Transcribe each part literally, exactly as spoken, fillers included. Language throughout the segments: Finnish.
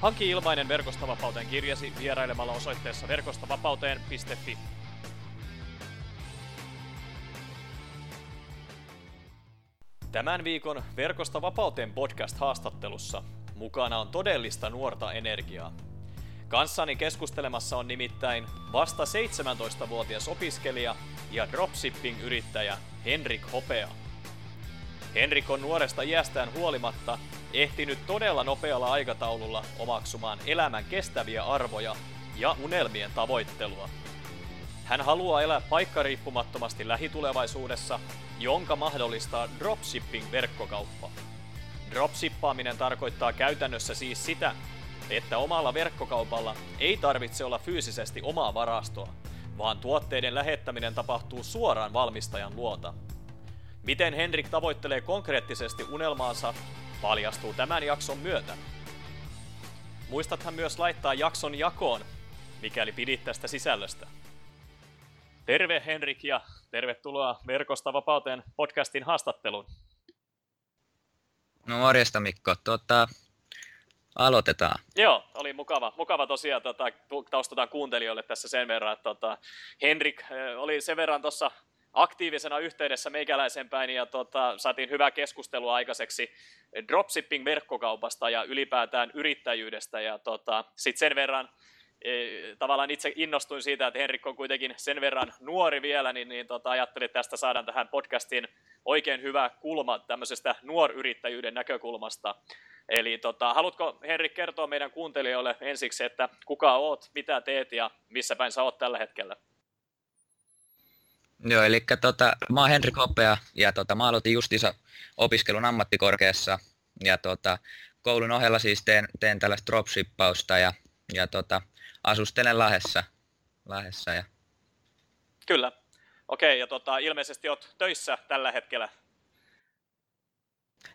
Hanki ilmainen Verkostovapauteen kirjasi vierailemalla osoitteessa verkostovapauteen piste fi. Tämän viikon Verkostovapauteen podcast-haastattelussa mukana on todellista nuorta energiaa. Kanssani keskustelemassa on nimittäin vasta seitsemäntoistavuotias opiskelija ja dropshipping-yrittäjä Henrik Hopea. Henrik on nuoresta iästään huolimatta ehtinyt todella nopealla aikataululla omaksumaan elämän kestäviä arvoja ja unelmien tavoittelua. Hän haluaa elää paikkariippumattomasti lähitulevaisuudessa, jonka mahdollistaa dropshipping-verkkokauppa. Dropshippaaminen tarkoittaa käytännössä siis sitä, että omalla verkkokaupalla ei tarvitse olla fyysisesti omaa varastoa, vaan tuotteiden lähettäminen tapahtuu suoraan valmistajan luota. Miten Henrik tavoittelee konkreettisesti unelmaansa, paljastuu tämän jakson myötä. Muistathan myös laittaa jakson jakoon, mikäli pidit tästä sisällöstä. Terve Henrik ja tervetuloa Verkostovapauteen podcastin haastatteluun. No morjesta Mikko, tuota, aloitetaan. Joo, oli mukava. Mukava tosiaan tota, taustataan kuuntelijoille tässä sen verran, että tota, Henrik oli sen verran tuossa aktiivisena yhteydessä meikäläisen päin ja tota, saatiin hyvää keskustelua aikaiseksi dropshipping-verkkokaupasta ja ylipäätään yrittäjyydestä ja tota, sitten sen verran tavallaan itse innostuin siitä, että Henrik on kuitenkin sen verran nuori vielä, niin, niin tota, ajattelin, että tästä saadaan tähän podcastiin oikein hyvä kulma tämmöisestä nuoryrittäjyyden näkökulmasta. Eli tota, haluatko Henrik kertoa meidän kuuntelijoille ensiksi, että kuka oot, mitä teet ja missä päin sä oot tällä hetkellä? Joo, eli tota, mä oon Henrik Hopea ja tota, mä aloitin justiinsa opiskelun ammattikorkeassa ja tota, koulun ohella siis teen, teen tällaista dropshippausta ja, ja tota, asustelen Lahdessa. Lahdessa ja. Kyllä. Okei, ja tota, ilmeisesti oot töissä tällä hetkellä.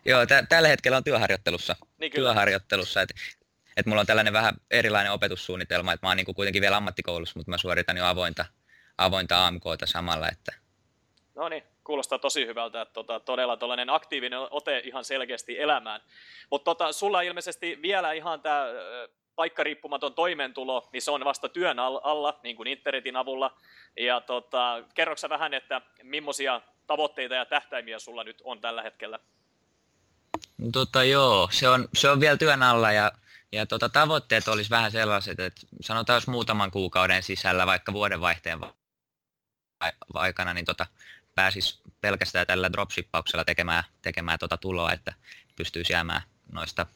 Joo, t- tällä hetkellä on työharjoittelussa. Niin kyllä. Työharjoittelussa, että et mulla on tällainen vähän erilainen opetussuunnitelma, että mä oon niinku kuitenkin vielä ammattikoulussa, mutta mä suoritan jo avointa, avointa A M K:ta samalla. Että. No niin, kuulostaa tosi hyvältä, että tota, todella tuollainen aktiivinen ote ihan selkeästi elämään. Mutta tota, sulla ilmeisesti vielä ihan tämä paikkariippumaton toimeentulo, niin se on vasta työn alla, niin kuin internetin avulla. Ja tota, kerro sä vähän, että millaisia tavoitteita ja tähtäimiä sulla nyt on tällä hetkellä? Tota joo, se on, se on vielä työn alla ja, ja tota, tavoitteet olisi vähän sellaiset, että sanotaan jos muutaman kuukauden sisällä, vaikka vuodenvaihteen aikana, niin tota, pääsis pelkästään tällä dropshippauksella tekemään, tekemään tota tuloa, että pystyisi jäämään noista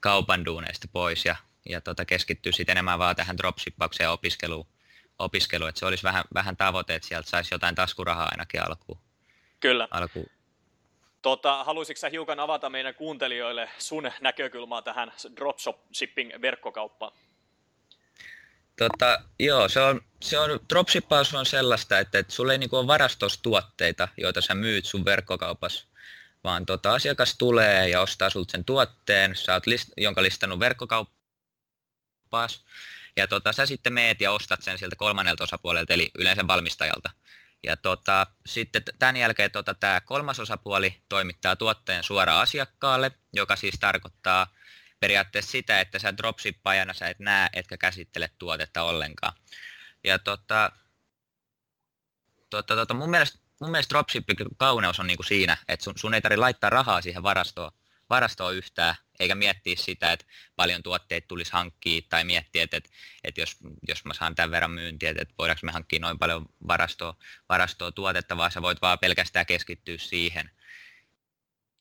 kaupan duuneista pois ja, ja tota, keskittyy sitten enemmän vaan tähän dropshippaukseen ja opiskeluun, opiskeluun. Että se olisi vähän, vähän tavoite, että sieltä saisi jotain taskurahaa ainakin alkuun. Kyllä. Alkuun. Tota, haluaisitko sä hiukan avata meidän kuuntelijoille sun näkökulmaa tähän dropshipping-verkkokauppaan? Tota, joo, se on, se on, dropshippaus on sellaista, että, että sulla ei niin kuin ole varastostuotteita, joita sä myyt sun verkkokaupassa, vaan tota, asiakas tulee ja ostaa sulta sen tuotteen, sä oot list, jonka listannut verkkokauppaas, ja tota, sä sitten meet ja ostat sen sieltä kolmannelta osapuolelta, eli yleensä valmistajalta. Ja tota, sitten tämän jälkeen tota, tämä kolmas osapuoli toimittaa tuotteen suoraan asiakkaalle, joka siis tarkoittaa periaatteessa sitä, että sä dropshippaajana sä et näe, etkä käsittele tuotetta ollenkaan. Ja tota, tota, tota, mun mielestä, mun mielestä dropshippikauneus on niinku siinä, että sun, sun ei tarvitse laittaa rahaa siihen varastoon, varastoon yhtään, eikä miettiä sitä, että paljon tuotteita tulisi hankkia tai miettiä, että, että, että jos, jos mä saan tämän verran myyntiä, että voidaanko me hankkia noin paljon varastoa, varastoa tuotetta, vaan sä voit vaan pelkästään keskittyä siihen,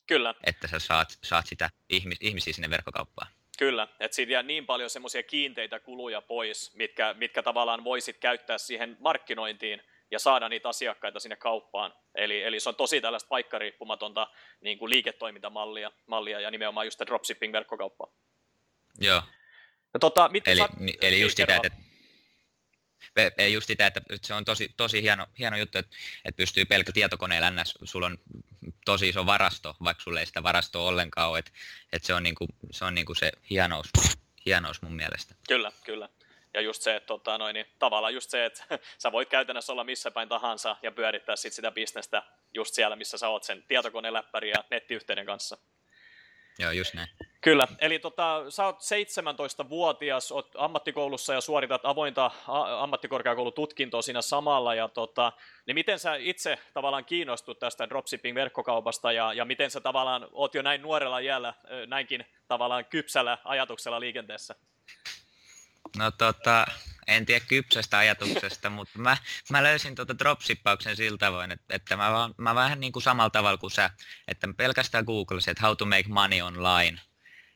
Kyllä. että sä saat, saat sitä ihmis, ihmisiä sinne verkkokauppaan. Kyllä, että siitä jää niin paljon semmoisia kiinteitä kuluja pois, mitkä, mitkä tavallaan voisit käyttää siihen markkinointiin ja saada niitä asiakkaita sinne kauppaan. Eli, eli se on tosi tällaista paikkariippumatonta niin kuin liiketoimintamallia mallia, ja nimenomaan just dropshipping-verkkokauppaa. Joo. No, tota, eli, sä... eli just sitä, että just sitä, että se on tosi, tosi hieno, hieno juttu, että, että pystyy pelkkä tietokoneella ns. Sulla on tosi iso varasto, vaikka sulla ei sitä varastoa ollenkaan ole, että, että se on, niinku, se, on niinku se hienous, hienous mun mielestä. Kyllä, kyllä. Ja just se, että tota, noin, niin, tavallaan just se, että sä voit käytännössä olla missä päin tahansa ja pyörittää sit sitä bisnestä just siellä, missä sä oot sen tietokoneen, läppäri ja nettiyhteyden kanssa. Joo, just näin. Kyllä, eli tota, sä oot seitsemäntoistavuotias, oot ammattikoulussa ja suoritat avointa ammattikorkeakoulututkintoa siinä samalla. Ja tota, niin miten sä itse tavallaan kiinnostut tästä dropshipping-verkkokaupasta ja, ja miten sä tavallaan oot jo näin nuorella iällä, näinkin tavallaan kypsällä ajatuksella liikenteessä? No tota, en tiedä kypsästä ajatuksesta, mutta mä, mä löysin tuota dropshippauksen sillä tavoin, että, että mä, mä vähän niin kuin samalla tavalla kuin sä, että mä pelkästään googlasin, että how to make money online.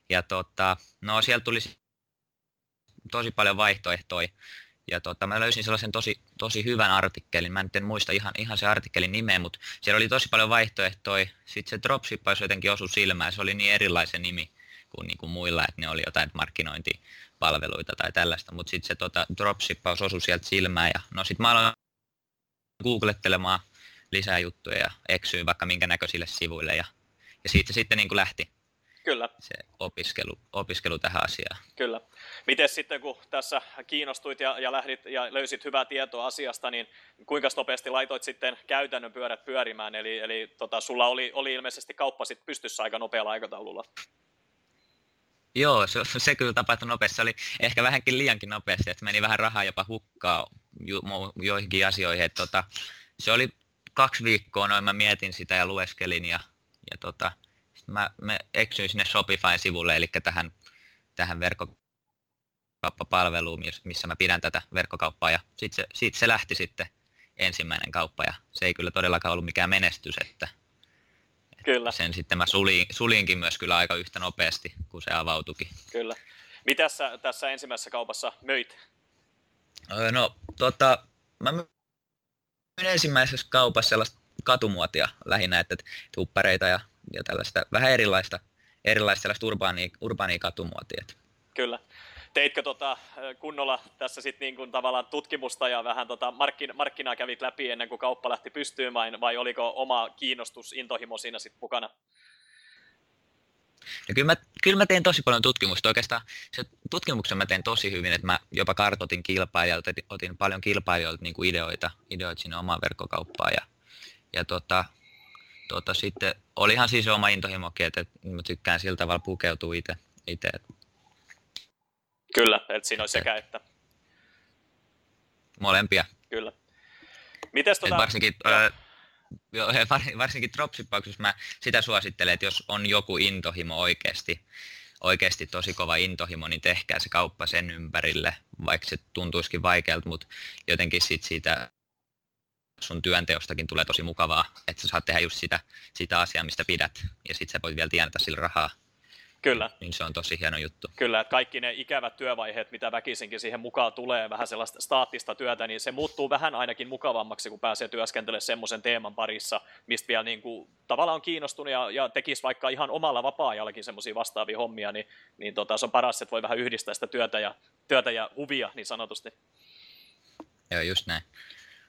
Ja tota, no siellä tuli tosi paljon vaihtoehtoja. Ja tota, mä löysin sellaisen tosi, tosi hyvän artikkelin, mä en muista ihan, ihan se artikkelin nimeä, mutta siellä oli tosi paljon vaihtoehtoja. Sitten se dropshippaus jotenkin osui silmään, se oli niin erilainen nimi kuin, niin kuin muilla, että ne oli jotain markkinointia. Palveluita tai tällaista, mutta sitten se tota, dropshippaus osui sieltä silmään ja no sitten mä aloin googlettelemaan lisää juttuja ja eksyin vaikka minkä näköisille sivuille ja, ja siitä sitten niin kuin lähti. Kyllä. Se opiskelu, opiskelu tähän asiaan. Kyllä. Miten sitten kun tässä kiinnostuit ja, ja lähdit ja löysit hyvää tietoa asiasta, niin kuinka nopeasti laitoit sitten käytännön pyörät pyörimään? Eli, eli tota, sulla oli, oli ilmeisesti kauppa sitten pystyssä aika nopealla aikataululla. Joo, se, se kyllä tapahtui nopeasti. Se oli ehkä vähänkin liiankin nopeasti, että meni vähän rahaa jopa hukkaa jo, joihinkin asioihin. Että tota, se oli kaksi viikkoa noin, mä mietin sitä ja lueskelin ja, ja tota, mä, mä eksyin sinne Shopify-sivulle, eli tähän, tähän verkkokauppapalveluun, missä mä pidän tätä verkkokauppaa. Ja sit se, sit se lähti sitten ensimmäinen kauppa ja se ei kyllä todellakaan ollut mikään menestys, että... Kyllä. Sen sitten mä sulin, sulinkin myös kyllä aika yhtä nopeasti, kun se avautuikin. Kyllä. Mitä sä tässä ensimmäisessä kaupassa möit? No, tota, mä myin ensimmäisessä kaupassa sellaista katumuotia lähinnä, että tuppareita ja, ja tällaista vähän erilaista, erilaista sellaista urbaania, urbaania katumuotia. Kyllä. Teitkö tota kunnolla tässä sit niin kuin tavallaan tutkimusta ja vähän tota markkina- markkinaa kävit läpi ennen kuin kauppa lähti pystyymään, vai oliko oma kiinnostus, intohimo siinä sitten mukana? No kyllä, mä, kyllä mä tein tosi paljon tutkimusta. Oikeastaan se tutkimuksen mä tein tosi hyvin, että mä jopa kartoitin kilpailijoilta, otin paljon kilpailijoilta niin kuin ideoita, ideoita sinne omaan verkkokauppaan. Ja, ja tota, tota sitten olihan siis oma intohimokin, että mä tykkään sillä tavalla pukeutua itse. Kyllä, että siinä on sekä että. Molempia. Kyllä. Mites tota... Varsinkin, äh, varsinkin dropshippauksessa mä sitä suosittelen, että jos on joku intohimo oikeasti, oikeasti tosi kova intohimo, niin tehkää se kauppa sen ympärille, vaikka se tuntuisikin vaikealta, mutta jotenkin sit siitä sun työnteostakin tulee tosi mukavaa, että sä saat tehdä just sitä, sitä asiaa, mistä pidät, ja sit sä voit vielä tienata sillä rahaa. Kyllä. Niin se on tosi hieno juttu. Kyllä, että kaikki ne ikävät työvaiheet, mitä väkisinkin siihen mukaan tulee, vähän sellaista staattista työtä, niin se muuttuu vähän ainakin mukavammaksi, kun pääsee työskentelemään semmoisen teeman parissa, mistä vielä niin kuin tavallaan on kiinnostunut ja, ja tekisi vaikka ihan omalla vapaa-ajallakin semmoisia vastaavia hommia, niin, niin tota, se on paras, että voi vähän yhdistää sitä työtä ja, työtä ja huvia niin sanotusti. Joo, just näin.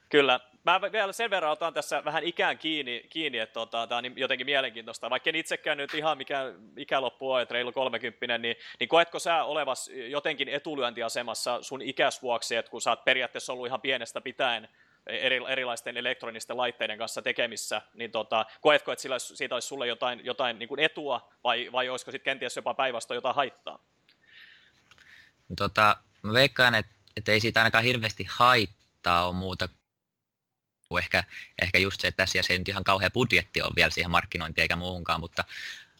Kyllä. Mä vielä sen verran otan tässä vähän ikään kiinni, kiinni että tota, tämä on jotenkin mielenkiintoista. Vaikka en itsekään nyt ihan mikä ikäloppu on, että reilu kolmekymppinen, niin, niin koetko sä olevas jotenkin etulyöntiasemassa sun ikäs vuoksi, että kun sä oot periaatteessa ollut ihan pienestä pitäen eri, erilaisten elektronisten laitteiden kanssa tekemissä, niin tota, koetko, että sillä, siitä olisi sulle jotain, jotain niin kuin etua vai, vai olisiko sitten kenties jopa päinvastoin jotain haittaa? Tota, mä veikkaan, että, että ei siitä ainakaan hirveästi haittaa ole muuta. Ehkä, ehkä just se, että tässä ei nyt ihan kauhea budjetti ole vielä siihen markkinointiin eikä muuhunkaan, mutta,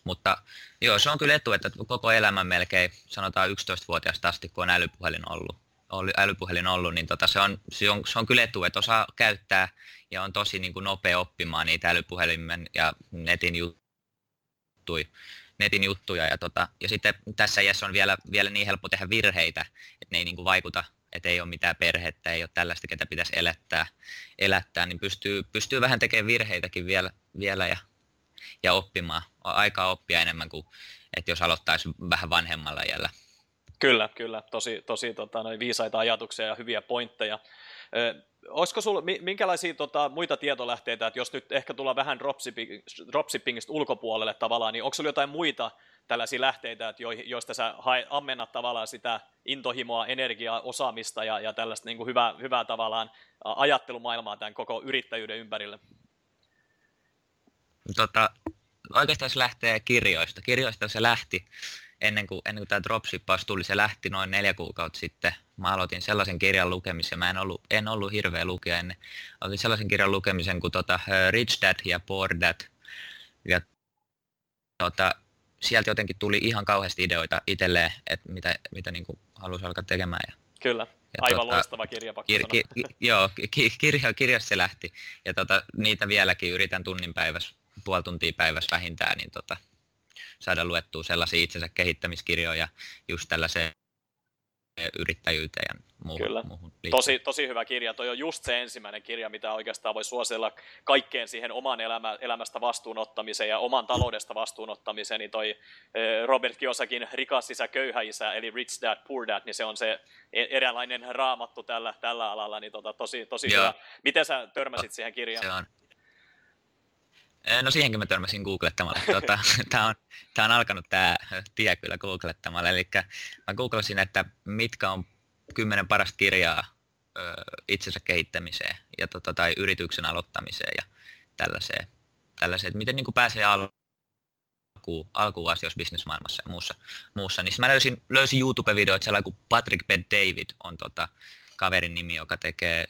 mutta joo, se on kyllä etu, että koko elämän melkein, sanotaan yksitoistavuotiaasta asti, kun on älypuhelin ollut, älypuhelin ollut niin tota, se, on, se, on, se on kyllä etu, että osaa käyttää ja on tosi niin kuin nopea oppimaan niitä älypuhelimen ja netin juttuja. netin juttuja ja, tota, ja sitten tässä iässä on vielä, vielä niin helppo tehdä virheitä, että ne ei niin kuin vaikuta. Että ei ole mitään perhettä, ei ole tällaista, ketä pitäisi elättää, elättää niin pystyy, pystyy vähän tekemään virheitäkin vielä, vielä ja, ja oppimaan. Aikaa oppia enemmän kuin, että jos aloittaisi vähän vanhemmalla iällä. Kyllä, kyllä. Tosi, tosi tota, noin viisaita ajatuksia ja hyviä pointteja. Ö, olisiko sinulla minkälaisia tota, muita tietolähteitä, että jos nyt ehkä tullaan vähän dropshipping, dropshippingistä ulkopuolelle tavallaan, niin onko sinulla jotain muita tällaisia lähteitä, että jo, joista sä hae, ammennat tavallaan sitä intohimoa, energiaa, osaamista ja, ja tällaista niin kuin hyvää, hyvää tavallaan ajattelumaailmaa tämän koko yrittäjyyden ympärille? Tota, oikeastaan se lähtee kirjoista. Kirjoista se lähti. Ennen kuin, ennen kuin tämä dropshippaus tuli, se lähti noin neljä kuukautta sitten. Mä aloitin sellaisen kirjan lukemisen, mä en ollut, en ollut hirveä lukija ennen. Aloitin sellaisen kirjan lukemisen kuin tota, Rich Dad ja Poor Dad. Ja tota, sieltä jotenkin tuli ihan kauheasti ideoita itselleen, että mitä, mitä niin kuin halusi alkaa tekemään. Ja, Kyllä, ja aivan tota, loistava kirja. Kir, ki, ki, joo, ki, kirja, kirjassa se lähti. Ja tota, niitä vieläkin yritän tunnin päivässä, puoli tuntia päivässä vähintään. Niin tota, saada luettua sellaisia itsensä kehittämiskirjoja just tällaiseen yrittäjyyteen ja muuhun. Kyllä. Muuhun tosi, tosi hyvä kirja. Toi on just se ensimmäinen kirja, mitä oikeastaan voi suositella kaikkeen siihen oman elämä, elämästä vastuunottamiseen ja oman taloudesta vastuunottamiseen. Niin toi Robert Kiyosakin Rikas isä, köyhä isä, eli Rich Dad, Poor Dad, niin se on se eräänlainen raamattu tällä, tällä alalla. Niin tota, tosi, tosi hyvä. Miten sä törmäsit siihen kirjaan? No siihenkin mä törmäsin googlettamalla. Tuota, tää, on, tää on alkanut tää tie kyllä googlettamalla. Eli mä googlasin, että mitkä on kymmenen parasta kirjaa ö, itsensä kehittämiseen ja, tota, tai yrityksen aloittamiseen ja tällaiseen. tällaiseen. Miten niin kuin pääsee alkuun, alkuun asioissa bisnesmaailmassa ja muussa. muussa. Niin mä löysin, löysin YouTube-videoita, sellainen kuin Patrick Bet-David on tota, kaverin nimi, joka tekee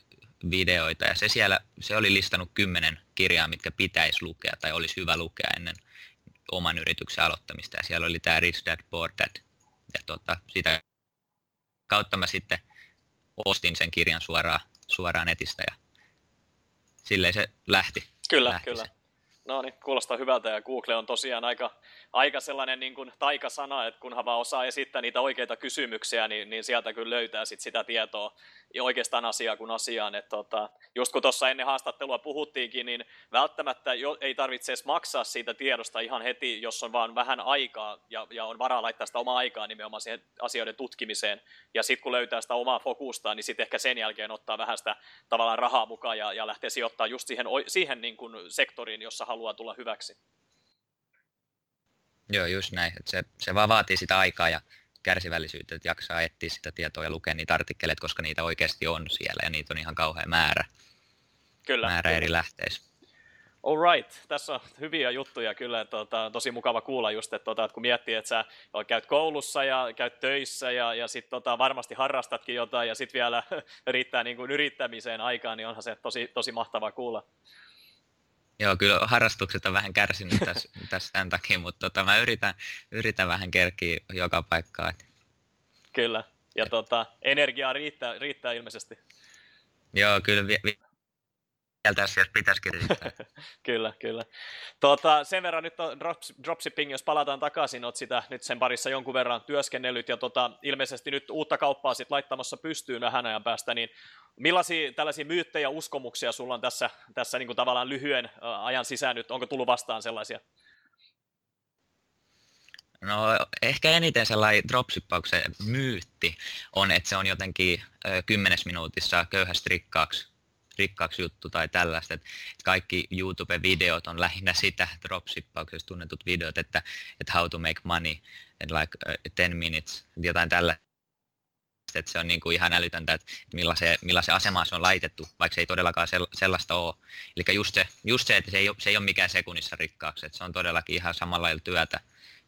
videoita, ja se siellä, se oli listannut kymmenen kirjaa, mitkä pitäisi lukea tai olisi hyvä lukea ennen oman yrityksen aloittamista, ja siellä oli tämä Rich Dad, Poor Dad, ja tota, sitä kautta mä sitten ostin sen kirjan suoraan, suoraan netistä, ja silleen se lähti. Kyllä, lähti kyllä. Se. No niin, kuulostaa hyvältä, ja Google on tosiaan aika, aika sellainen niin kuin taikasana, että kunhan vaan osaa esittää niitä oikeita kysymyksiä, niin, niin sieltä kyllä löytää sit sitä tietoa ja oikeastaan asiaa kuin asiaan. Et tota, just kun tuossa ennen haastattelua puhuttiinkin, niin välttämättä jo, ei tarvitse edes maksaa siitä tiedosta ihan heti, jos on vaan vähän aikaa ja, ja on varaa laittaa sitä omaa aikaa nimenomaan siihen asioiden tutkimiseen. Ja sitten kun löytää sitä omaa fokustaan, niin sitten ehkä sen jälkeen ottaa vähän sitä tavallaan rahaa mukaan ja, ja lähtee sijoittaa just siihen, siihen niin kuin sektoriin, jossa haluaa tulla hyväksi. Joo, just näin. Se, se vaan vaatii sitä aikaa ja kärsivällisyyttä, että jaksaa etsiä sitä tietoa ja lukea niitä artikkeleita, koska niitä oikeasti on siellä ja niitä on ihan kauhea määrä, kyllä, määrä kyllä. eri lähteissä. All right. Tässä on hyviä juttuja kyllä. Tuota, tosi mukava kuulla just, että, tuota, että kun miettii, että sä käyt koulussa ja käyt töissä ja, ja sitten tuota, varmasti harrastatkin jotain ja sitten vielä riittää niin kuin yrittämiseen aikaan, niin onhan se tosi, tosi mahtavaa kuulla. Joo, kyllä harrastukset on vähän kärsinyt tässä, tässä tämän takia, mutta tota, mä yritän, yritän vähän kerkiä joka paikkaan. Kyllä, ja tota, energiaa riittää, riittää ilmeisesti. Joo, kyllä vi- vi- vielä tässä pitäisikin riittää. Kyllä, kyllä. Tota, sen verran nyt on dropshipping, jos palataan takaisin, olet sitä nyt sen parissa jonkun verran työskennellyt, ja tota, ilmeisesti nyt uutta kauppaa sit laittamassa pystyyn vähän ajan päästä, niin millaisia tällaisia myyttejä ja uskomuksia sulla on tässä, tässä niin kuin tavallaan lyhyen ajan sisään nyt? Onko tullut vastaan sellaisia? No ehkä eniten sellainen dropshippauksen myytti on, että se on jotenkin kymmenessä minuutissa köyhästä rikkaaksi, rikkaaksi juttu tai tällaista. Että kaikki YouTube-videot on lähinnä sitä dropshippauksessa tunnetut videot, että, että how to make money in like ten minutes, jotain tällaista. Että se on niin kuin ihan älytöntä, että millaiseen, millaiseen asemaan se on laitettu, vaikka se ei todellakaan sellaista ole. Eli just se, just se että se ei, ole, se ei ole mikään sekunnissa rikkaaksi, että se on todellakin ihan samalla lailla työtä,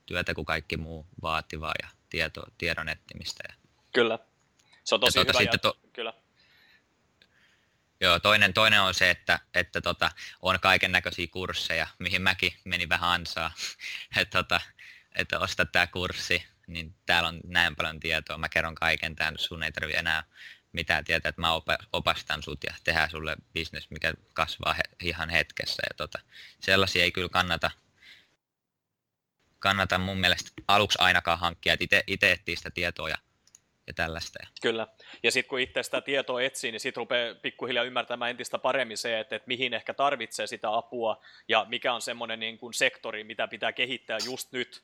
työtä kuin kaikki muu vaativaa ja tieto, tiedon etsimistä. Kyllä, se on tosi ja hyvä tuota, ja... To... Kyllä. Joo, toinen, toinen on se, että, että tota, on kaiken näköisiä kursseja, mihin mäkin menin vähän ansaa, että, tota, että osta tämä kurssi. Niin täällä on näin paljon tietoa, mä kerron kaiken tämän, sun ei tarvitse enää mitään tietää, että mä opastan sut ja tehdään sulle business, mikä kasvaa he, ihan hetkessä. Ja tota, sellaisia ei kyllä kannata, kannata mun mielestä aluksi ainakaan hankkia, että itse etsii sitä tietoa ja, ja tällaista. Kyllä, ja sitten kun itse sitä tietoa etsii, niin sitten rupeaa pikkuhiljaa ymmärtämään entistä paremmin se, että, että mihin ehkä tarvitsee sitä apua ja mikä on semmoinen niin kuin sektori, mitä pitää kehittää just nyt.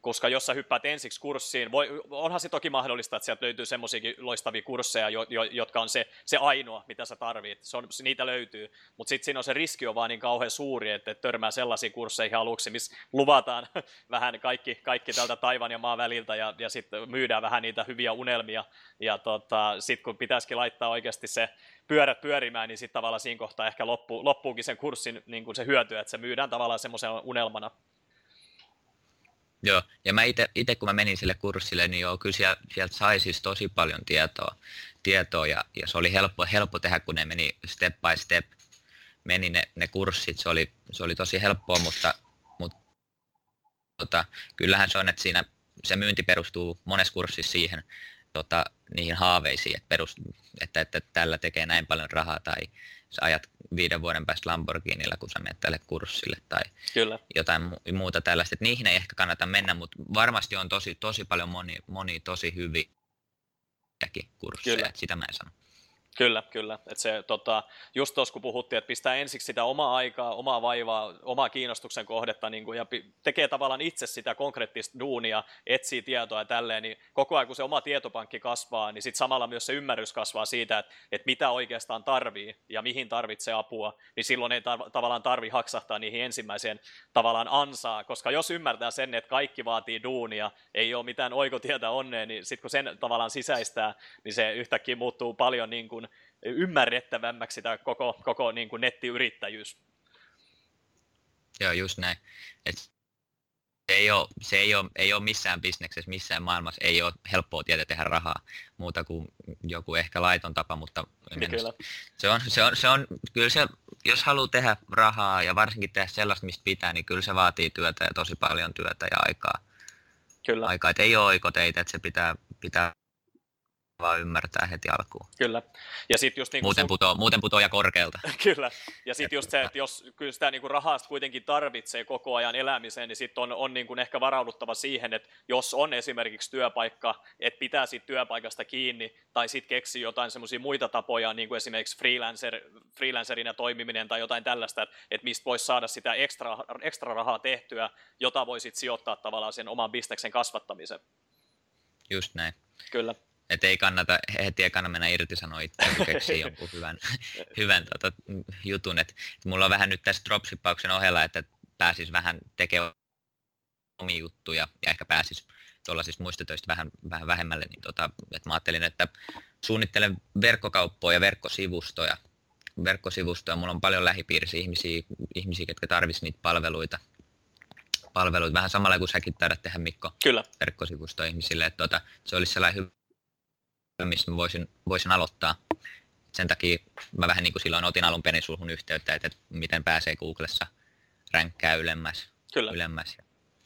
Koska jos sä hyppäät ensiksi kurssiin, voi, onhan se toki mahdollista, että sieltä löytyy semmoisiakin loistavia kursseja, jo, jo, jotka on se, se ainoa, mitä sä tarvit. Se on, niitä löytyy, mutta sitten siinä on se riski on vaan niin kauhean suuri, että törmää sellaisiin kursseihin aluksi, missä luvataan vähän kaikki, kaikki tältä taivaan ja maan väliltä ja, ja sitten myydään vähän niitä hyviä unelmia. Ja tota, sitten kun pitäisikin laittaa oikeasti se pyörät pyörimään, niin sitten tavallaan siinä kohtaa ehkä loppu, loppuukin sen kurssin niin kun se hyötyä, että se myydään tavallaan semmoisena unelmana. Joo, ja mä itse kun mä menin sille kurssille, niin joo, kyllä sieltä sielt sai siis tosi paljon tietoa, tietoa ja, ja se oli helppo, helppo tehdä, kun ne meni step by step, meni ne, ne kurssit, se oli, se oli tosi helppoa, mutta, mutta tota, kyllähän se on, että siinä se myynti perustuu monessa kurssissa siihen, tota, niihin haaveisiin, että, perust, että, että tällä tekee näin paljon rahaa tai sä ajat viiden vuoden päästä Lamborghinilla, kun sä menet tälle kurssille tai kyllä. Jotain mu- muuta tällaista. Et niihin ei ehkä kannata mennä, mutta varmasti on tosi, tosi paljon monia moni tosi hyviäkin kursseja, kyllä. Sitä mä en sano. Kyllä, kyllä. Et se, tota, just tuossa kun puhuttiin, että pistää ensiksi sitä omaa aikaa, omaa vaivaa, omaa kiinnostuksen kohdetta niin kun, ja p- tekee tavallaan itse sitä konkreettista duunia, etsii tietoa ja tälleen, niin koko ajan kun se oma tietopankki kasvaa, niin sitten samalla myös se ymmärrys kasvaa siitä, että et mitä oikeastaan tarvii ja mihin tarvitsee apua, niin silloin ei tar- tavallaan tarvitse haksahtaa niihin ensimmäiseen tavallaan ansaan, koska jos ymmärtää sen, että kaikki vaatii duunia, ei ole mitään oikotietä onneen, niin sitten kun sen tavallaan sisäistää, niin se yhtäkkiä muuttuu paljon niin kuin ymmärrettävämmäksi tämä koko, koko niin kuin nettiyrittäjyys. Joo, just näin. Et ei ole, se ei ole, ei ole missään bisneksessä, missään maailmassa, ei ole helppoa tietä tehdä rahaa muuta kuin joku ehkä laiton tapa, mutta niin kyllä. Se on, se on, se on, kyllä se, jos haluaa tehdä rahaa ja varsinkin tehdä sellaista, mistä pitää, niin kyllä se vaatii työtä ja tosi paljon työtä ja aikaa. Kyllä. Aikaa, et ei ole oikoteitä, että se pitää, pitää vaan ymmärtää heti alkuun. Kyllä. Ja sit just niin muuten, sun... putoaa, muuten putoaa korkealta. Kyllä. Ja sitten just se, että jos kyllä sitä niin kuin rahasta kuitenkin tarvitsee koko ajan elämiseen, niin sitten on, on niin kuin ehkä varauduttava siihen, että jos on esimerkiksi työpaikka, että pitää siitä työpaikasta kiinni, tai sitten keksii jotain semmoisia muita tapoja, niin kuin esimerkiksi freelancer, freelancerina toimiminen tai jotain tällaista, että mistä voisi saada sitä ekstra, ekstra rahaa tehtyä, jota voisit sijoittaa tavallaan sen oman bisneksen kasvattamiseen. Just näin. Kyllä. Että ei kannata, heti ei kannata mennä irtisanoa itseään, kun keksii jonkun hyvän, hyvän tota, jutun. Et mulla on vähän nyt tässä dropshippauksen ohella, että pääsis vähän tekemään omia juttuja ja ehkä pääsis tuollaisista muista töistä vähän, vähän vähemmälle. Niin tota, et mä ajattelin, että suunnittelen verkkokauppoja ja verkkosivustoja. verkkosivustoja. Mulla on paljon lähipiirissä ihmisiä, ihmisiä jotka tarvitsisivat niitä palveluita. palveluita. Vähän samalla kuin säkin taidat tehdä, Mikko, kyllä. Verkkosivusto ihmisille. Et tota, se olisi sellainen hyvä, mistä voisin, voisin aloittaa. Sen takia mä vähän niin kuin silloin otin alun perin sulhun yhteyttä, että miten pääsee Googlessa ränkkää ylemmäs. Kyllä. Ylemmäs.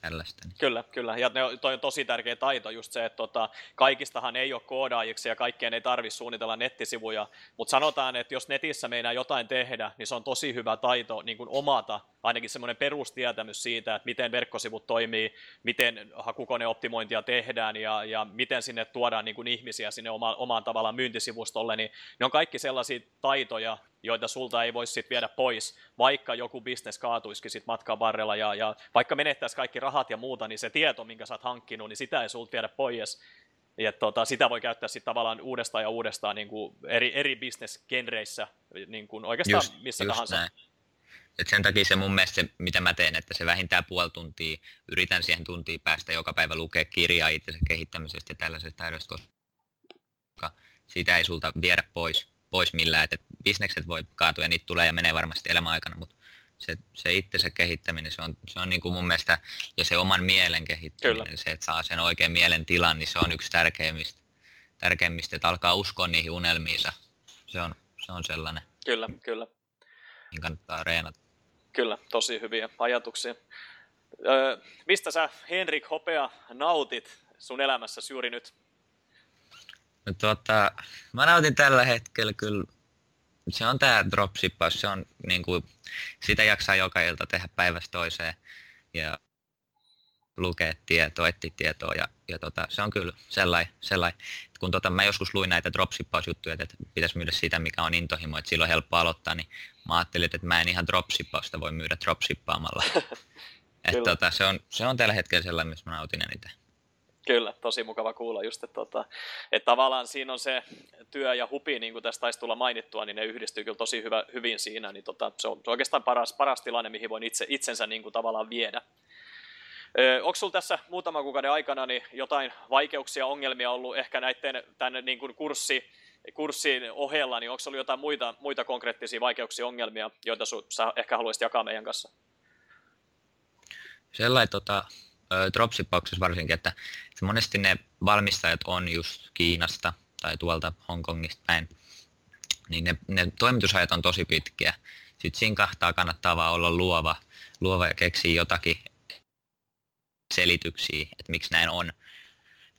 Tällaista. Kyllä, kyllä. Ja ne on, toi on tosi tärkeä taito just se, että tota, kaikistahan ei ole koodaajiksi ja kaikkien ei tarvitse suunnitella nettisivuja, mutta sanotaan, että jos netissä meinaa jotain tehdä, niin se on tosi hyvä taito niin kuin omata ainakin semmoinen perustietämys siitä, että miten verkkosivut toimii, miten hakukoneoptimointia tehdään ja, ja miten sinne tuodaan niin kuin ihmisiä sinne oma, omaan tavallaan myyntisivustolle, niin ne on kaikki sellaisia taitoja, joita sulta ei voisi sit viedä pois, vaikka joku business kaatuisikin sit matkan varrella ja, ja vaikka menettäisiin kaikki rahat ja muuta, niin se tieto, minkä sä oot hankkinut, niin sitä ei sulta viedä pois. Ja tota, sitä voi käyttää sit tavallaan uudestaan ja uudestaan niin kuin eri, eri business-genreissä, niin kuin oikeastaan just, missä just tahansa. Näin. Et sen takia se mun mielestä se, mitä mä teen, että se vähintään puoli tuntia, yritän siihen tuntiin päästä joka päivä lukea kirjaa itsensä kehittämisestä ja tällaisesta taidosta, koska sitä ei sulta viedä pois. pois millään, että bisnekset voi kaatua ja niitä tulee ja menee varmasti elämän aikana, mutta se, se itsensä kehittäminen, se on, se on niin kuin mun mielestä, ja se oman mielen kehittäminen, kyllä. Se, että saa sen oikean mielen tilan, niin se on yksi tärkeimmistä, tärkeimmistä että alkaa uskoa niihin unelmiinsa. Se on, se on sellainen, kyllä, kyllä. Niin kannattaa reenata. Kyllä, tosi hyviä ajatuksia. Öö, mistä sä, Henrik Hopea, nautit sun elämässäsi juuri nyt? No tuota, mä nautin tällä hetkellä kyllä, se on tää dropshippaus, se on niin kuin, sitä jaksaa joka ilta tehdä päivästä toiseen ja lukea tietoa, etsiä tietoa ja, ja tota, se on kyllä sellainen, sellainen. Kun tota, mä joskus luin näitä dropshippausjuttuja, että pitäisi myydä sitä mikä on intohimo, että silloin on helppo aloittaa, niin mä ajattelin, että mä en ihan dropshippausta voi myydä dropshippaamalla. Et tota, se, on, se on tällä hetkellä sellainen, missä mä nautin eniten. Kyllä, tosi mukava kuulla just, että, tota, että tavallaan siinä on se työ ja hupi, niin kuin tässä taisi tulla mainittua, niin ne yhdistyy kyllä tosi hyvä, hyvin siinä. Niin tota, se on oikeastaan paras, paras tilanne, mihin voin itse, itsensä niin kuin tavallaan viedä. Öö, onko sinulla tässä muutaman kuukauden aikana niin jotain vaikeuksia, ongelmia ollut ehkä näiden tämän niin kuin kurssi, kurssin ohella, niin onko sinulla jotain muita, muita konkreettisia vaikeuksia, ongelmia, joita sun, sä ehkä haluaisit jakaa meidän kanssa? Sellainen tota, dropshippauksessa varsinkin, että, että monesti ne valmistajat on just Kiinasta tai tuolta Hongkongista päin, niin ne, ne toimitusajat on tosi pitkiä. Sitten siinä kahtaa kannattaa vaan olla luova, luova ja keksiä jotakin selityksiä, että miksi näin on.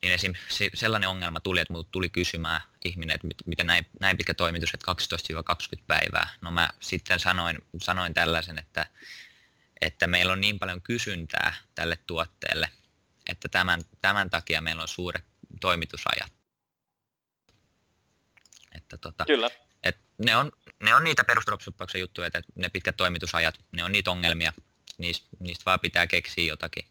Niin esim. Sellainen ongelma tuli, että minulta tuli kysymään ihminen, että mitä näin, näin pitkä toimitus, että kaksitoista kaksikymmentä päivää. No mä sitten sanoin, sanoin tällaisen, että että meillä on niin paljon kysyntää tälle tuotteelle, että tämän, tämän takia meillä on suuret toimitusajat. Että tota, Kyllä. Et ne, on, ne on niitä perusdropshippauksen juttuja, että ne pitkät toimitusajat, ne on niitä ongelmia, niistä, niistä vaan pitää keksiä jotakin.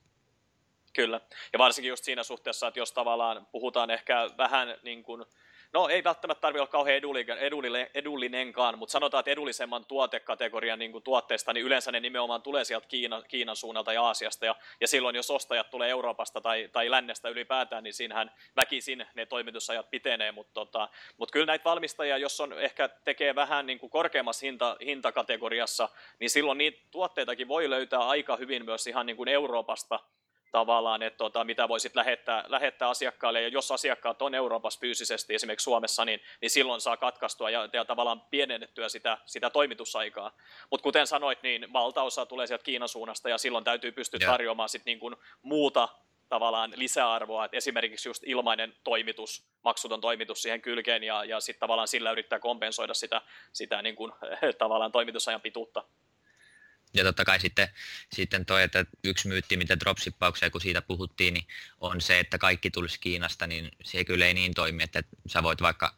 Kyllä, ja varsinkin just siinä suhteessa, että jos tavallaan puhutaan ehkä vähän niin kuin, no ei välttämättä tarvitse olla kauhean edullinen, edullinenkaan, mutta sanotaan, että edullisemman tuotekategorian niin kuin tuotteista, niin yleensä ne nimenomaan tulee sieltä Kiinan, Kiinan suunnalta ja Aasiasta. Ja, ja silloin, jos ostajat tulee Euroopasta tai, tai lännestä ylipäätään, niin siinähän väkisin ne toimitusajat pitenee. Mutta tota, mut kyllä näitä valmistajia, jos on ehkä tekee vähän niin kuin korkeammassa hinta, hintakategoriassa, niin silloin niitä tuotteitakin voi löytää aika hyvin myös ihan niin kuin Euroopasta. Tavallaan, että tota, mitä voisit lähettää, lähettää asiakkaalle, ja jos asiakkaat on Euroopassa fyysisesti, esimerkiksi Suomessa, niin, niin silloin saa katkaistua ja, ja tavallaan pienennettyä sitä, sitä toimitusaikaa. Mutta kuten sanoit, niin valtaosa tulee sieltä Kiinan suunnasta, ja silloin täytyy pystyä yeah. tarjoamaan sit niin kun muuta tavallaan lisäarvoa, että esimerkiksi just ilmainen toimitus, maksuton toimitus siihen kylkeen, ja, ja sitten tavallaan sillä yrittää kompensoida sitä, sitä niin kun, tavallaan toimitusajan pituutta. Ja totta kai sitten, sitten toi, että yksi myytti, mitä dropshippauksia, kun siitä puhuttiin, niin on se, että kaikki tulisi Kiinasta, niin se kyllä ei niin toimi, että sä voit vaikka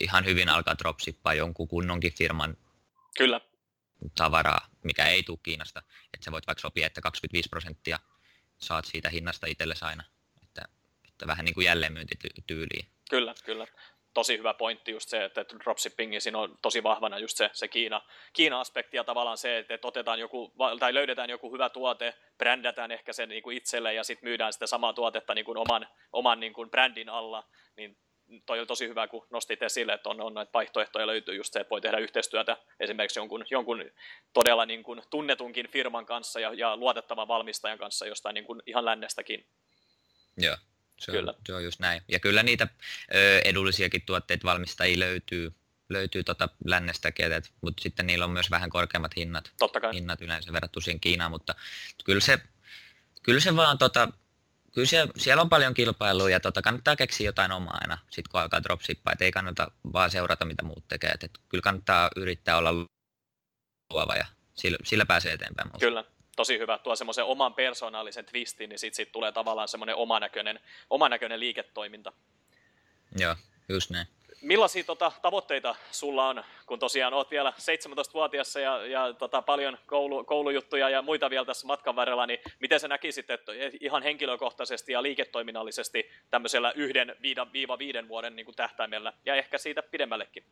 ihan hyvin alkaa dropshippaa jonkun kunnonkin firman kyllä. tavaraa, mikä ei tule Kiinasta. Että sä voit vaikka sopia, että kaksikymmentäviisi prosenttia saat siitä hinnasta itsellesi aina, että, että vähän niin kuin jälleenmyyntityyliin. Kyllä, kyllä. Tosi hyvä pointti just se, että dropshippingi siinä on tosi vahvana just se, se Kiina, Kiina-aspekti ja tavallaan se, että otetaan joku, tai löydetään joku hyvä tuote, brändätään ehkä sen niin kuin itselle ja sitten myydään sitä samaa tuotetta niin kuin oman, oman niin kuin brändin alla, niin toi oli tosi hyvä, kun nostit esille, että on, on näitä vaihtoehtoja löytyy just se, että voi tehdä yhteistyötä esimerkiksi jonkun, jonkun todella niin kuin tunnetunkin firman kanssa ja, ja luotettavan valmistajan kanssa jostain niin kuin ihan lännestäkin. Joo. Se on, kyllä. Se on just näin. Ja kyllä niitä ö, edullisiakin tuotteita valmistajia löytyy, löytyy tota lännestäkin, mutta sitten niillä on myös vähän korkeammat hinnat, hinnat yleensä verrattuna siihen Kiinaan, mutta kyllä se, kyllä se vaan, tota, kyllä se, siellä on paljon kilpailua ja tota, kannattaa keksiä jotain omaa aina, sit kun alkaa dropshippaa, et ei kannata vaan seurata mitä muut tekee, et, et kyllä kannattaa yrittää olla luova ja sillä, sillä pääsee eteenpäin. Musta. Kyllä. Tosi hyvä, tuo semmoisen oman persoonallisen twistin, niin sitten sit tulee tavallaan semmoinen omanäköinen, omanäköinen liiketoiminta. Joo, just näin. Millaisia tota, tavoitteita sulla on, kun tosiaan olet vielä seitsemäntoistavuotias ja, ja tota, paljon koulu, koulujuttuja ja muita vielä tässä matkan varrella, niin miten sä näkisit, että ihan henkilökohtaisesti ja liiketoiminnallisesti tämmöisellä yhden viiva viiden vuoden niin kuin tähtäimellä ja ehkä siitä pidemmällekin?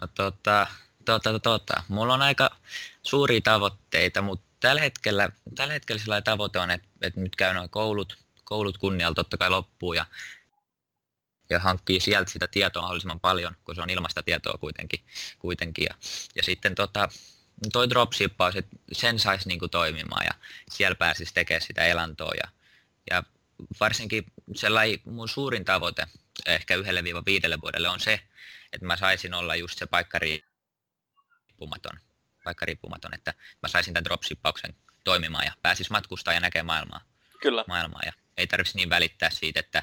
No tota... Totta, totta. Mulla on aika suuria tavoitteita, mutta tällä hetkellä, tällä hetkellä sellainen tavoite on, että, että nyt käy nuo koulut, koulut kunnialla totta kai loppuun ja, ja hankkii sieltä sitä tietoa mahdollisimman paljon, kun se on ilmaista tietoa kuitenkin. kuitenkin. Ja, ja sitten tota, toi dropshippaus, että sen saisi niinku toimimaan ja siellä pääsisi tekemään sitä elantoa. Ja, ja varsinkin sellainen mun suurin tavoite ehkä yhdelle viiva viidelle vuodelle on se, että mä saisin olla just se paikka riippuu. Riippumaton, vaikka riippumaton, että mä saisin tämän dropshippauksen toimimaan ja pääsis matkustaa ja näkee maailmaa. Kyllä. Maailmaa ja ei tarvitsisi niin välittää siitä, että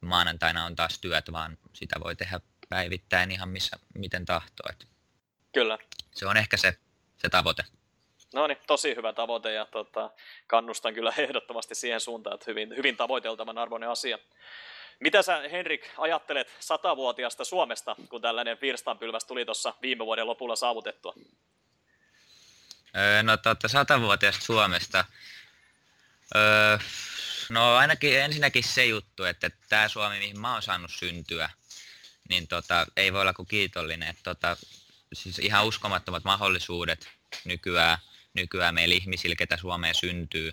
maanantaina on taas työt, vaan sitä voi tehdä päivittäin ihan missä, miten tahtoo. Et kyllä. Se on ehkä se, se tavoite. No niin, tosi hyvä tavoite ja tota, kannustan kyllä ehdottomasti siihen suuntaan, että hyvin, hyvin tavoiteltavan arvoinen asia. Mitä sä, Henrik, ajattelet satavuotiaasta Suomesta, kun tällainen virstanpylväs tuli tuossa viime vuoden lopulla saavutettua? No tuota, satavuotiaasta Suomesta. Öö, no ainakin ensinnäkin se juttu, että tämä Suomi, mihin mä oon saanut syntyä, niin tota, ei voi olla kuin kiitollinen. Että tota, siis ihan uskomattomat mahdollisuudet nykyään, nykyään meillä ihmisillä, ketä Suomeen syntyy.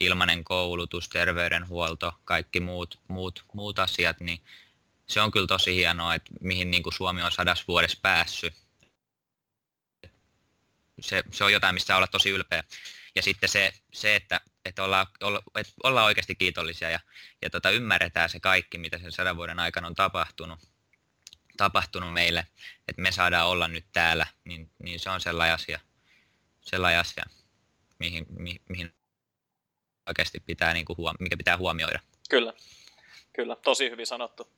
Ilmainen koulutus, terveydenhuolto, kaikki muut, muut, muut asiat, niin se on kyllä tosi hienoa, että mihin niin kuin Suomi on sadassa vuodessa päässyt. Se, se on jotain, mistä olla tosi ylpeä. Ja sitten se, se että, että, ollaan, olla, että ollaan oikeasti kiitollisia ja, ja tota, ymmärretään se kaikki, mitä sen sadan vuoden aikana on tapahtunut, tapahtunut meille, että me saadaan olla nyt täällä, niin, niin se on sellainen asia, sellainen asia mihin, mi, mihin oikeasti pitää, niin kuin huom- mikä pitää huomioida. Kyllä, kyllä, tosi hyvin sanottu.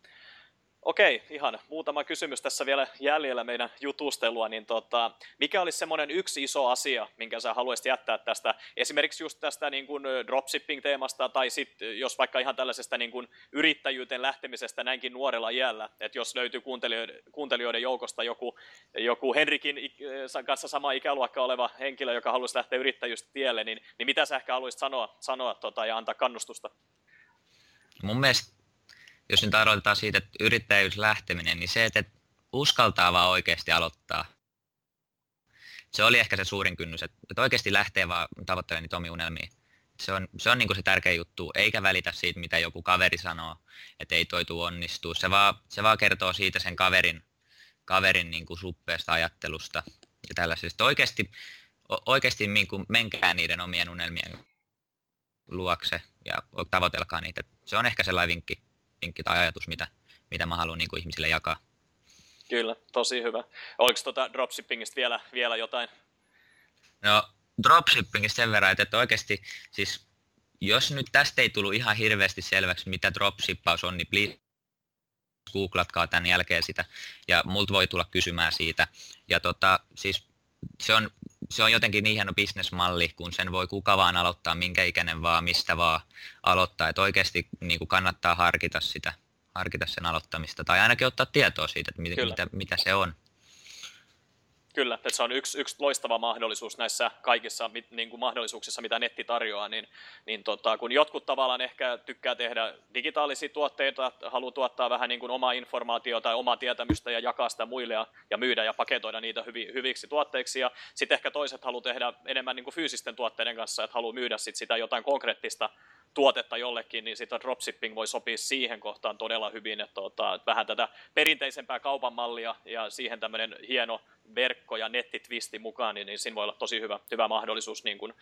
Okei, ihan muutama kysymys tässä vielä jäljellä meidän jutustelua, niin tota, mikä olisi semmoinen yksi iso asia, minkä sä haluaisit jättää tästä, esimerkiksi just tästä niin kuin dropshipping-teemasta, tai sitten jos vaikka ihan tällaisesta niin kuin yrittäjyyteen lähtemisestä näinkin nuorella iällä, että jos löytyy kuuntelijoiden, kuuntelijoiden joukosta joku, joku Henrikin kanssa sama ikäluokka oleva henkilö, joka haluaisi lähteä yrittäjyystä tielle, niin, niin mitä sä ehkä haluaisit sanoa, sanoa tota, ja antaa kannustusta? Mun mielestä jos nyt aloitetaan siitä, että yrittäjyys lähteminen, niin se, että uskaltaa vaan oikeasti aloittaa. Se oli ehkä se suurin kynnys, että oikeasti lähtee vaan tavoittelemaan niitä omia unelmia. Se on, se on niin kuin se tärkeä juttu, eikä välitä siitä, mitä joku kaveri sanoo, että ei toi tule onnistua. Se vaan, se vaan kertoo siitä sen kaverin, kaverin niin kuin suppeasta ajattelusta ja tällaisesta. Oikeasti, oikeasti niin kuin menkää niiden omien unelmien luokse ja tavoitelkaa niitä. Se on ehkä sellainen vinkki. tai ajatus, mitä, mitä mä haluan niin kuin ihmisille jakaa. Kyllä, tosi hyvä. Oliko tuota dropshippingistä vielä, vielä jotain? No, dropshippingista sen verran, että oikeasti, siis jos nyt tästä ei tullut ihan hirveästi selväksi, mitä dropshippaus on, niin please googlatkaa tämän jälkeen sitä, ja multa voi tulla kysymään siitä. Ja tota, siis se on, se on jotenkin niin hieno bisnesmalli, kun sen voi kuka vaan aloittaa, minkä ikäinen vaan, mistä vaan aloittaa. Että oikeasti niin kuin kannattaa harkita sitä, harkita sen aloittamista tai ainakin ottaa tietoa siitä, että mit, mitä, mitä se on. Kyllä, että se on yksi, yksi loistava mahdollisuus näissä kaikissa niin kuin mahdollisuuksissa, mitä netti tarjoaa, niin, niin tota, kun jotkut tavallaan ehkä tykkää tehdä digitaalisia tuotteita, haluaa tuottaa vähän niin kuin omaa informaatiota ja omaa tietämystä ja jakaa sitä muille ja, ja myydä ja paketoida niitä hyvi, hyviksi tuotteiksi, ja sitten ehkä toiset haluaa tehdä enemmän niin kuin fyysisten tuotteiden kanssa, että haluaa myydä sit sitä jotain konkreettista tuotetta jollekin, niin sitä dropshipping voi sopia siihen kohtaan todella hyvin, että tota, vähän tätä perinteisempää kaupan mallia ja siihen tämmöinen hieno verkko- ja nettitwisti mukaan, niin, niin siinä voi olla tosi hyvä, hyvä mahdollisuus niin kuin,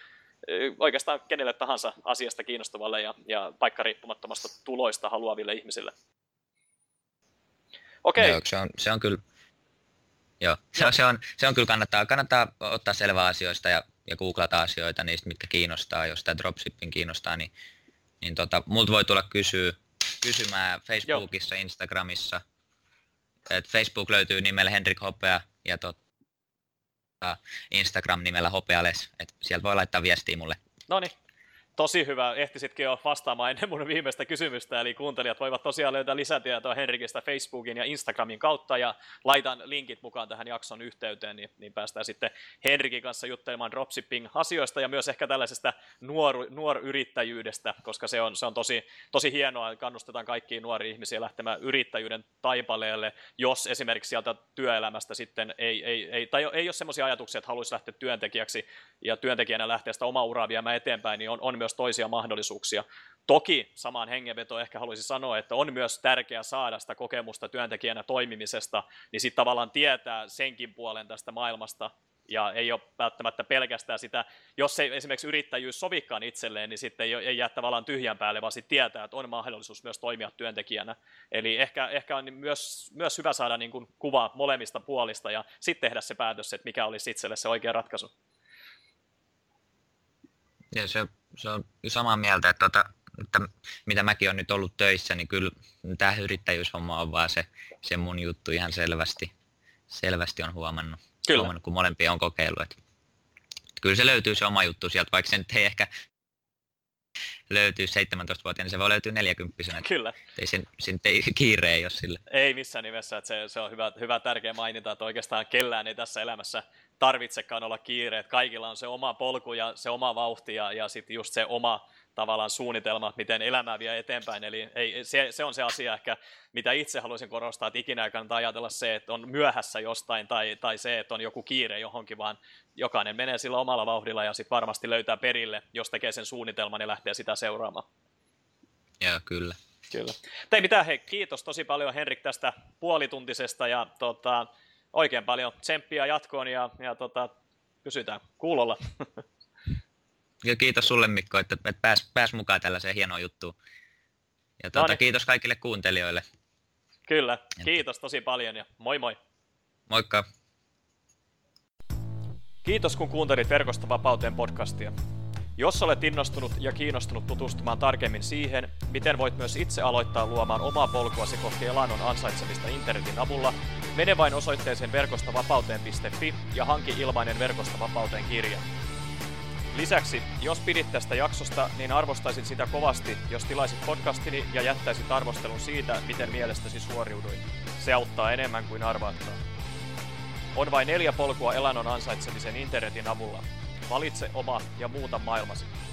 oikeastaan kenelle tahansa asiasta kiinnostavalle ja, ja paikkariippumattomasta tuloista haluaville ihmisille. Okei. Joo, se on, se on kyllä, joo, se, on, se, on, se on kyllä kannattaa, kannattaa ottaa selvää asioista ja, ja googlata asioita niistä, mitkä kiinnostaa, jos tämä dropshipping kiinnostaa, niin Niin tota, multa voi tulla kysyä, kysymään Facebookissa, Joo. Instagramissa. Et Facebook löytyy nimellä Henrik Hopea ja tot, Instagram nimellä Hopeales. Et sieltä voi laittaa viestiä mulle. Noniin. Tosi hyvä. Ehtisitkin jo vastaamaan ennen mun viimeistä kysymystä, eli kuuntelijat voivat tosiaan löytää lisätietoa Henrikistä Facebookin ja Instagramin kautta, ja laitan linkit mukaan tähän jakson yhteyteen, niin, niin päästään sitten Henrikin kanssa juttelemaan dropshipping-asioista ja myös ehkä tällaisesta nuor, nuoryrittäjyydestä, koska se on, se on tosi, tosi hienoa, kannustetaan kaikkia nuoria ihmisiä lähtemään yrittäjyyden taipaleelle, jos esimerkiksi sieltä työelämästä sitten ei, ei, ei, tai ei ole sellaisia ajatuksia, että haluaisi lähteä työntekijäksi ja työntekijänä lähteä sitä omaa uraa viemään eteenpäin, niin on, on myös toisia mahdollisuuksia. Toki samaan hengenvetoon ehkä haluaisin sanoa, että on myös tärkeää saada sitä kokemusta työntekijänä toimimisesta, niin sitten tavallaan tietää senkin puolen tästä maailmasta, ja ei ole välttämättä pelkästään sitä, jos ei esimerkiksi yrittäjyys sovikaan itselleen, niin sitten ei, ei jää tavallaan tyhjän päälle, vaan sitten tietää, että on mahdollisuus myös toimia työntekijänä. Eli ehkä, ehkä on myös, myös hyvä saada niin kuin kuva molemmista puolista, ja sitten tehdä se päätös, että mikä olisi itselle se oikea ratkaisu. Ja se, se on samaa mieltä, että, tuota, että mitä mäkin olen nyt ollut töissä, niin kyllä tämä yrittäjyyshomma on vaan se, se mun juttu ihan selvästi, selvästi on huomannut, huomannut, kun molempia on kokeillut. Että, että kyllä se löytyy se oma juttu sieltä, vaikka se nyt ei ehkä löytyy seitsemäntoistavuotiaana, niin se voi löytyä neljäkymppisenä. Kyllä. Ei sen, sen ei kiireen, jos sille. Ei missään nimessä, että se, se on hyvä, hyvä tärkeä mainita, että oikeastaan kellään ei tässä elämässä tarvitsekaan olla kiire, että kaikilla on se oma polku ja se oma vauhti ja, ja sitten just se oma tavallaan suunnitelma, miten elämää vie eteenpäin. Eli ei, se, se on se asia ehkä, mitä itse haluaisin korostaa, että ikinä ei kannata ajatella se, että on myöhässä jostain tai, tai se, että on joku kiire johonkin, vaan jokainen menee sillä omalla vauhdilla ja sitten varmasti löytää perille, jos tekee sen suunnitelman ja lähtee sitä seuraamaan. Joo, kyllä. Kyllä. Ei mitään, hei, kiitos tosi paljon Henrik tästä puolituntisesta ja tota, oikein paljon tsemppiä jatkoon ja, ja tota, kysytään kuulolla. Ja kiitos sulle Mikko, että pääs, pääs mukaan tällaiseen hienoon juttuun. Ja tuota, no niin. Kiitos kaikille kuuntelijoille. Kyllä, kiitos tosi paljon ja moi moi. Moikka. Kiitos kun kuuntelit Verkostovapauteen podcastia. Jos olet innostunut ja kiinnostunut tutustumaan tarkemmin siihen, miten voit myös itse aloittaa luomaan omaa polkuasi kohti elannon ansaitsemista internetin avulla, mene vain osoitteeseen verkostavapauteen piste fi ja hanki ilmainen Verkostavapauteen kirja. Lisäksi, jos pidit tästä jaksosta, niin arvostaisin sitä kovasti, jos tilaisit podcastini ja jättäisit arvostelun siitä, miten mielestäsi suoriuduin. Se auttaa enemmän kuin arvaattaa. On vain neljä polkua elannon ansaitsemisen internetin avulla. Valitse oma ja muuta maailmasi.